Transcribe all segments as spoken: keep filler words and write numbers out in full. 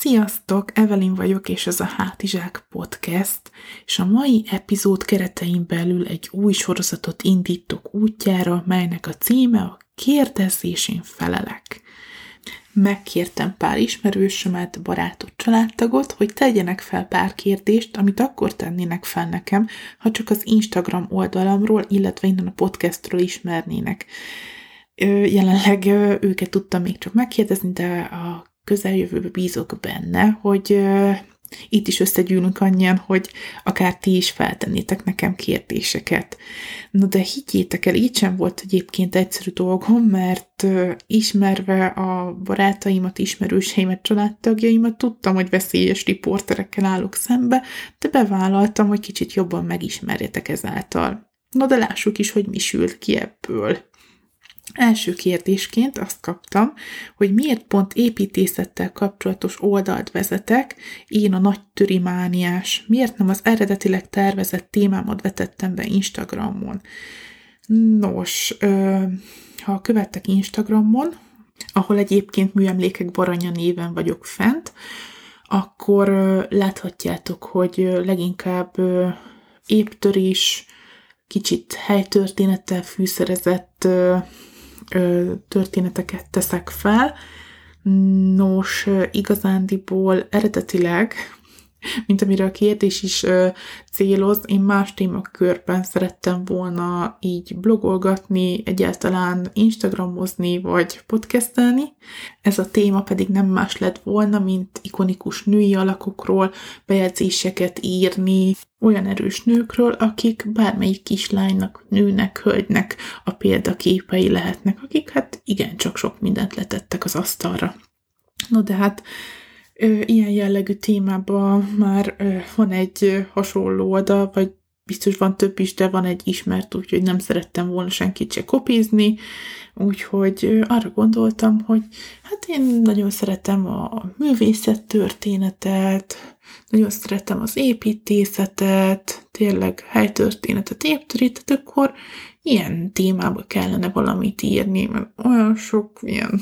Sziasztok! Evelyn vagyok, és ez a Hátizsák Podcast, és a mai epizód keretein belül egy új sorozatot indítok útjára, melynek a címe a Kérdezésén Felelek. Megkértem pár ismerősömet, barátot, családtagot, hogy tegyenek fel pár kérdést, amit akkor tennének fel nekem, ha csak az Instagram oldalamról, illetve innen a podcastről ismernének. Jelenleg őket tudtam még csak megkérdezni, de a közeljövőben bízok benne, hogy uh, itt is összegyűlünk annyian, hogy akár ti is feltennétek nekem kérdéseket. Na de higgyétek el, így sem volt egyébként egyszerű dolgom, mert uh, ismerve a barátaimat, ismerőseimet, családtagjaimat, tudtam, hogy veszélyes riporterekkel állok szembe, de bevállaltam, hogy kicsit jobban megismerjetek ezáltal. Na de lássuk is, hogy mi sült ki ebből. Első kérdésként azt kaptam, hogy miért pont építészettel kapcsolatos oldalt vezetek, én a nagy törimániás, miért nem az eredetileg tervezett témámat vetettem be Instagramon. Nos, ha követtek Instagramon, ahol egyébként Műemlékek Baranya néven vagyok fent, akkor láthatjátok, hogy leginkább éptörés, kicsit helytörténettel fűszerezett történeteket teszek fel. Nos, igazándiból eredetileg, mint amire a kérdés is céloz, én más témakörben szerettem volna így blogolgatni, egyáltalán instagramozni, vagy podcastelni. Ez a téma pedig nem más lett volna, mint ikonikus női alakokról bejegyzéseket írni, olyan erős nőkről, akik bármelyik kislánynak, nőnek, hölgynek a példaképei lehetnek, akik hát igencsak sok mindent letettek az asztalra. No de hát ilyen jellegű témában már van egy hasonló oldal, vagy biztos van több is, de van egy ismert, úgyhogy nem szerettem volna senkit se kopízni, úgyhogy arra gondoltam, hogy hát én nagyon szeretem a művészet történetet, nagyon szeretem az építészetet, tényleg helytörténetet, éptörített, akkor ilyen témába kellene valamit írni, mert olyan sok ilyen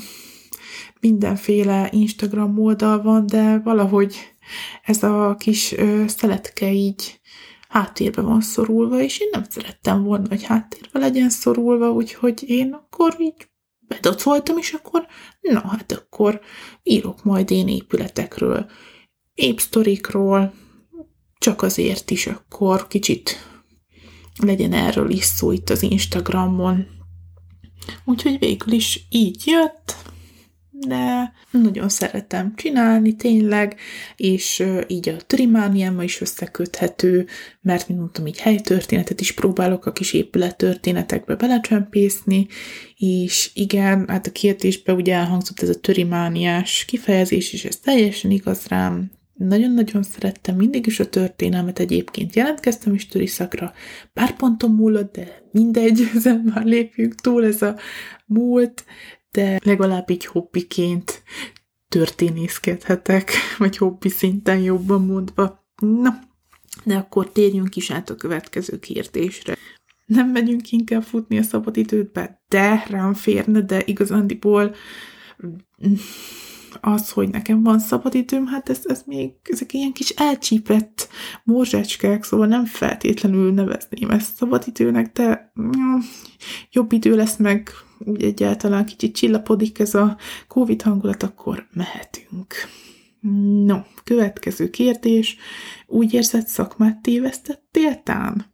mindenféle Instagram oldal van, de valahogy ez a kis szeletke így háttérbe van szorulva, és én nem szerettem volna, hogy háttérbe legyen szorulva, úgyhogy én akkor így bedocoltam, és akkor na hát akkor írok majd én épületekről, épsztorikról, csak azért is akkor kicsit legyen erről is szó itt az Instagramon. Úgyhogy végül is így jött, de nagyon szeretem csinálni tényleg, és így a törimániámmal is összeköthető, mert mint mondtam, így helytörténetet is próbálok a kis épülettörténetekbe belecsempészni, és igen, hát a kérdésben ugye elhangzott ez a törimániás kifejezés, és ez teljesen igaz rám. Nagyon-nagyon szerettem mindig is a történelmet, egyébként jelentkeztem is töriszakra, pár ponton múlott, de mindegy, ezen már lépjünk túl, ez a múlt, de legalább így hobbiként történészkedhetek, vagy hobbi szinten jobban mondva. Na, de akkor térjünk is át a következő kérdésre. Nem megyünk inkább futni a szabadidődbe, de rám férne, de igazándiból az, hogy nekem van szabadidőm, hát ez, ez még, ezek ilyen kis elcsípett morzsácskák, szóval nem feltétlenül nevezném ezt szabadidőnek, de mm, jobb idő lesz, meg úgy egyáltalán kicsit csillapodik ez a Covid hangulat, akkor mehetünk. No, következő kérdés. Úgy érzed, szakmát tévesztettél tán?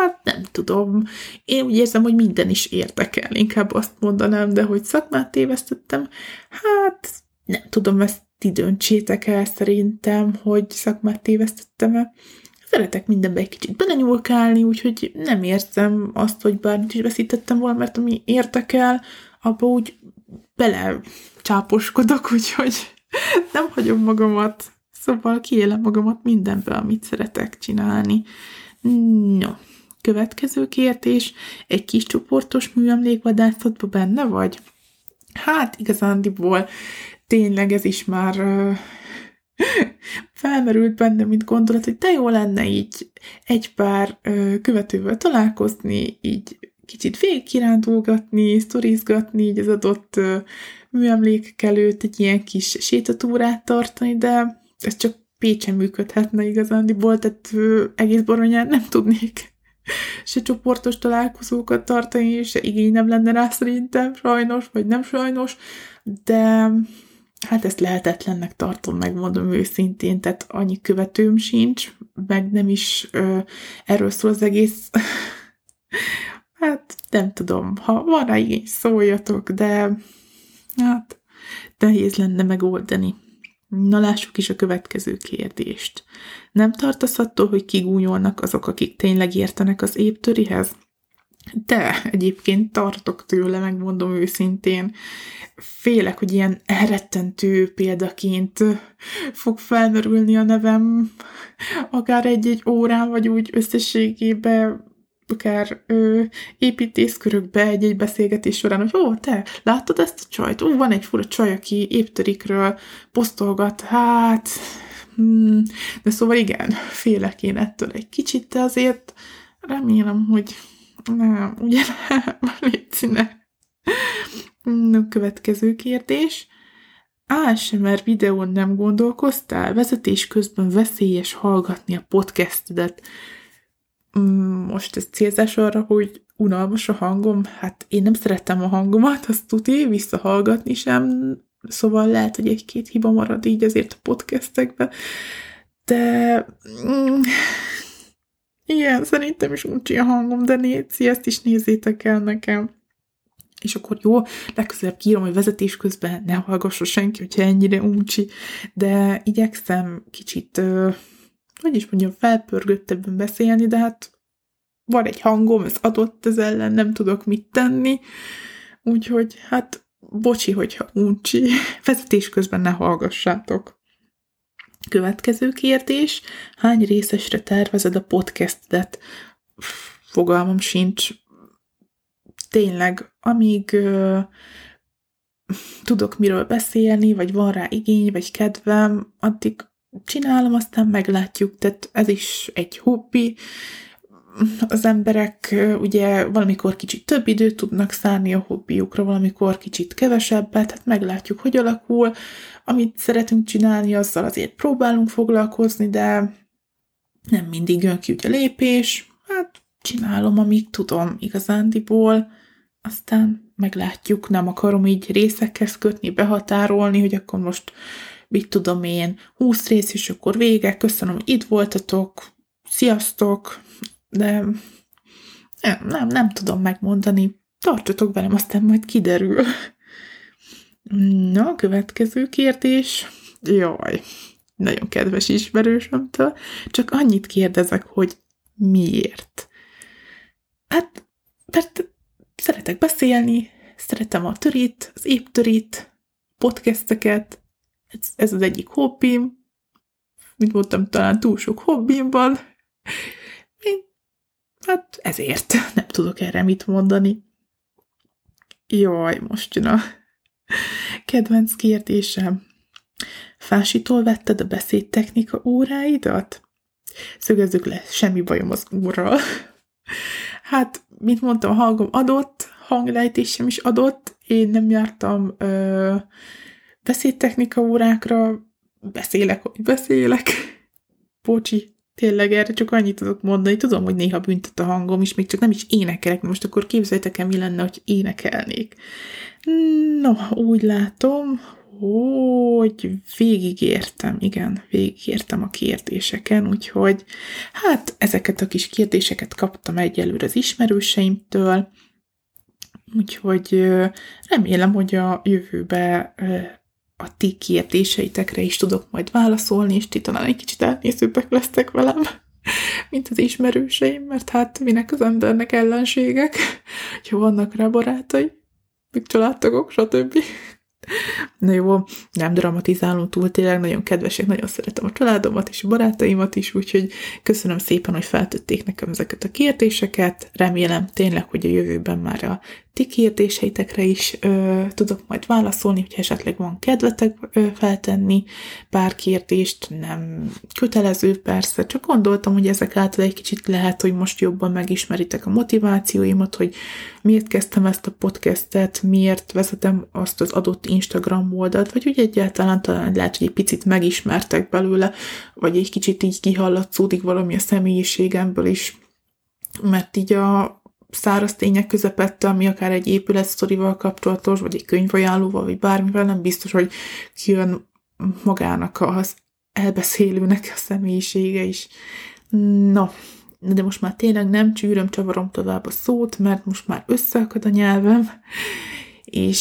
Hát nem tudom. Én úgy érzem, hogy minden is érdekel. Inkább azt mondanám, de hogy szakmát tévesztettem, hát nem tudom, ezt ti döntsétek el szerintem, hogy szakmát tévesztettem-e. Szeretek mindenbe egy kicsit belenyúlkálni, úgyhogy nem érzem azt, hogy bármit is veszítettem volna, mert ami érdekel, abba úgy belecsáposkodok, úgyhogy nem hagyom magamat. Szóval kiélem magamat mindenbe, amit szeretek csinálni. No, következő kérdés. Egy kis csoportos műemlékvadászatban benne vagy? Hát igazándiból tényleg ez is már uh, felmerült bennem, mint gondolat, hogy de jó lenne így egy pár uh, követővel találkozni, így kicsit végigkirándulgatni, sztorizgatni így az adott műemlékek előtt, egy ilyen kis sétatúrát tartani, de ez csak Pécsen működhetne igazándiból, tehát egész Baranyán nem tudnék se csoportos találkozókat tartani, se igény nem lenne rá szerintem, sajnos, vagy nem sajnos, de hát ezt lehetetlennek tartom, megmondom őszintén, tehát annyi követőm sincs, meg nem is ö, erről szól az egész. Hát nem tudom, ha van rá igény, szóljatok, de hát nehéz lenne megoldani. Na, lássuk is a következő kérdést. Nem tartasz attól, hogy kigúnyolnak azok, akik tényleg értenek az éptörihez? De egyébként tartok tőle, megmondom őszintén. Félek, hogy ilyen elrettentő példaként fog felmerülni a nevem, akár egy-egy órán, vagy úgy összességében, akár ö, építészkörökbe egy-egy beszélgetés során, hogy ó, te, láttad ezt a csajt? Ó, van egy fura csaj, aki éptörikről posztolgat, hát... Hmm, de szóval igen, félek én ettől egy kicsit, de azért remélem, hogy nem, ugye nem, légy színe. No, következő kérdés. á es em er videón nem gondolkoztál? Vezetés közben veszélyes hallgatni a podcastedet. Most ez célzás arra, hogy unalmas a hangom, hát én nem szeretem a hangomat, azt tudni, visszahallgatni sem, szóval lehet, hogy egy-két hiba marad így azért a podcastekben, de igen, szerintem is uncsi a hangom, de néci, ezt is nézzétek el nekem. És akkor jó, legközelebb kírom, hogy vezetés közben ne hallgassa senki, hogyha ennyire uncsi, de igyekszem kicsit... hogy is mondjam, felpörgöttebben beszélni, de hát van egy hangom, ez adott, ez ellen nem tudok mit tenni, úgyhogy hát bocsi, hogyha uncsi, vezetés közben ne hallgassátok. Következő kérdés, hány részesre tervezed a podcastedet? Fogalmam sincs. Tényleg, amíg ö, tudok miről beszélni, vagy van rá igény, vagy kedvem, addig csinálom, aztán meglátjuk, tehát ez is egy hobbi. Az emberek ugye valamikor kicsit több időt tudnak szánni a hobbiukra, valamikor kicsit kevesebbet, tehát meglátjuk, hogy alakul. Amit szeretünk csinálni, azzal azért próbálunk foglalkozni, de nem mindig jön ki ugye lépés. Hát csinálom, amíg tudom igazándiból, aztán meglátjuk, nem akarom így részekhez kötni, behatárolni, hogy akkor most mit tudom én, húsz rész, és akkor vége, köszönöm, hogy itt voltatok, sziasztok, de nem, nem, nem tudom megmondani, tartsatok velem, aztán majd kiderül. Na, következő kérdés, jaj, nagyon kedves ismerősömtől, csak annyit kérdezek, hogy miért? Hát, mert szeretek beszélni, szeretem a törit, az éptörit, podcasteket, Ez, ez az egyik hobbim, mint mondtam, talán túl sok hobbim van. Én, hát ezért nem tudok erre mit mondani. Jaj, most jön a kedvenc kérdésem. Fásitól vetted a beszédtechnika óráidat? Szögezzük le, semmi bajom az úrral. Hát, mint mondtam, a hangom adott, hanglejtésem is adott, én nem jártam... Ö, beszédtechnika órákra, beszélek, hogy beszélek. Bocsi, tényleg erre csak annyit tudok mondani. Tudom, hogy néha büntet a hangom is, még csak nem is énekelek. Most akkor képzeljétek el, mi lenne, hogy énekelnék. No, úgy látom, hogy végigértem, igen, végigértem a kérdéseken, úgyhogy hát ezeket a kis kérdéseket kaptam egyelőre az ismerőseimtől, úgyhogy remélem, hogy a jövőben a ti kérdéseitekre is tudok majd válaszolni, és ti talán egy kicsit elnézőbbek lesztek velem, mint az ismerőseim, mert hát minek az embernek ellenségek, hogyha vannak rá barátai, meg családtagok, stb. Na jó, nem dramatizálom túl, tényleg nagyon kedvesek, nagyon szeretem a családomat és a barátaimat is, úgyhogy köszönöm szépen, hogy feltették nekem ezeket a kérdéseket. Remélem tényleg, hogy a jövőben már a ti kérdéseitekre is ö, tudok majd válaszolni, hogyha esetleg van kedvetek ö, feltenni pár kérdést, nem kötelező persze, csak gondoltam, hogy ezek által egy kicsit lehet, hogy most jobban megismeritek a motivációimat, hogy miért kezdtem ezt a podcastet, miért vezetem azt az adott Instagram oldalt, vagy úgy egyáltalán talán lehet, hogy egy picit megismertek belőle, vagy egy kicsit így kihallatszódik valami a személyiségemből is, mert így a száraz tények közepette, ami akár egy épületsztorival kapcsolatos, vagy egy könyvajánlóval, vagy bármivel, nem biztos, hogy kijön magának az elbeszélőnek a személyisége is. No, de most már tényleg nem csűröm, csavarom tovább a szót, mert most már összeakad a nyelvem, és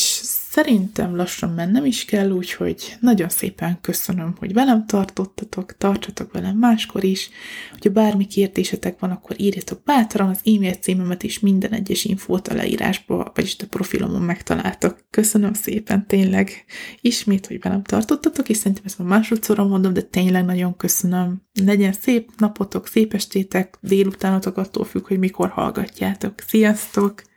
szerintem lassan mennem is kell, úgyhogy nagyon szépen köszönöm, hogy velem tartottatok, tartsatok velem máskor is. Hogyha bármi kérdésetek van, akkor írjatok bátran, az e-mail címemet és minden egyes infót a leírásba, vagyis a profilomon megtaláltok. Köszönöm szépen, tényleg ismét, hogy velem tartottatok, és szerintem ezt már másodszorra mondom, de tényleg nagyon köszönöm. Legyen szép napotok, szép estétek, délutánotok, attól függ, hogy mikor hallgatjátok. Sziasztok!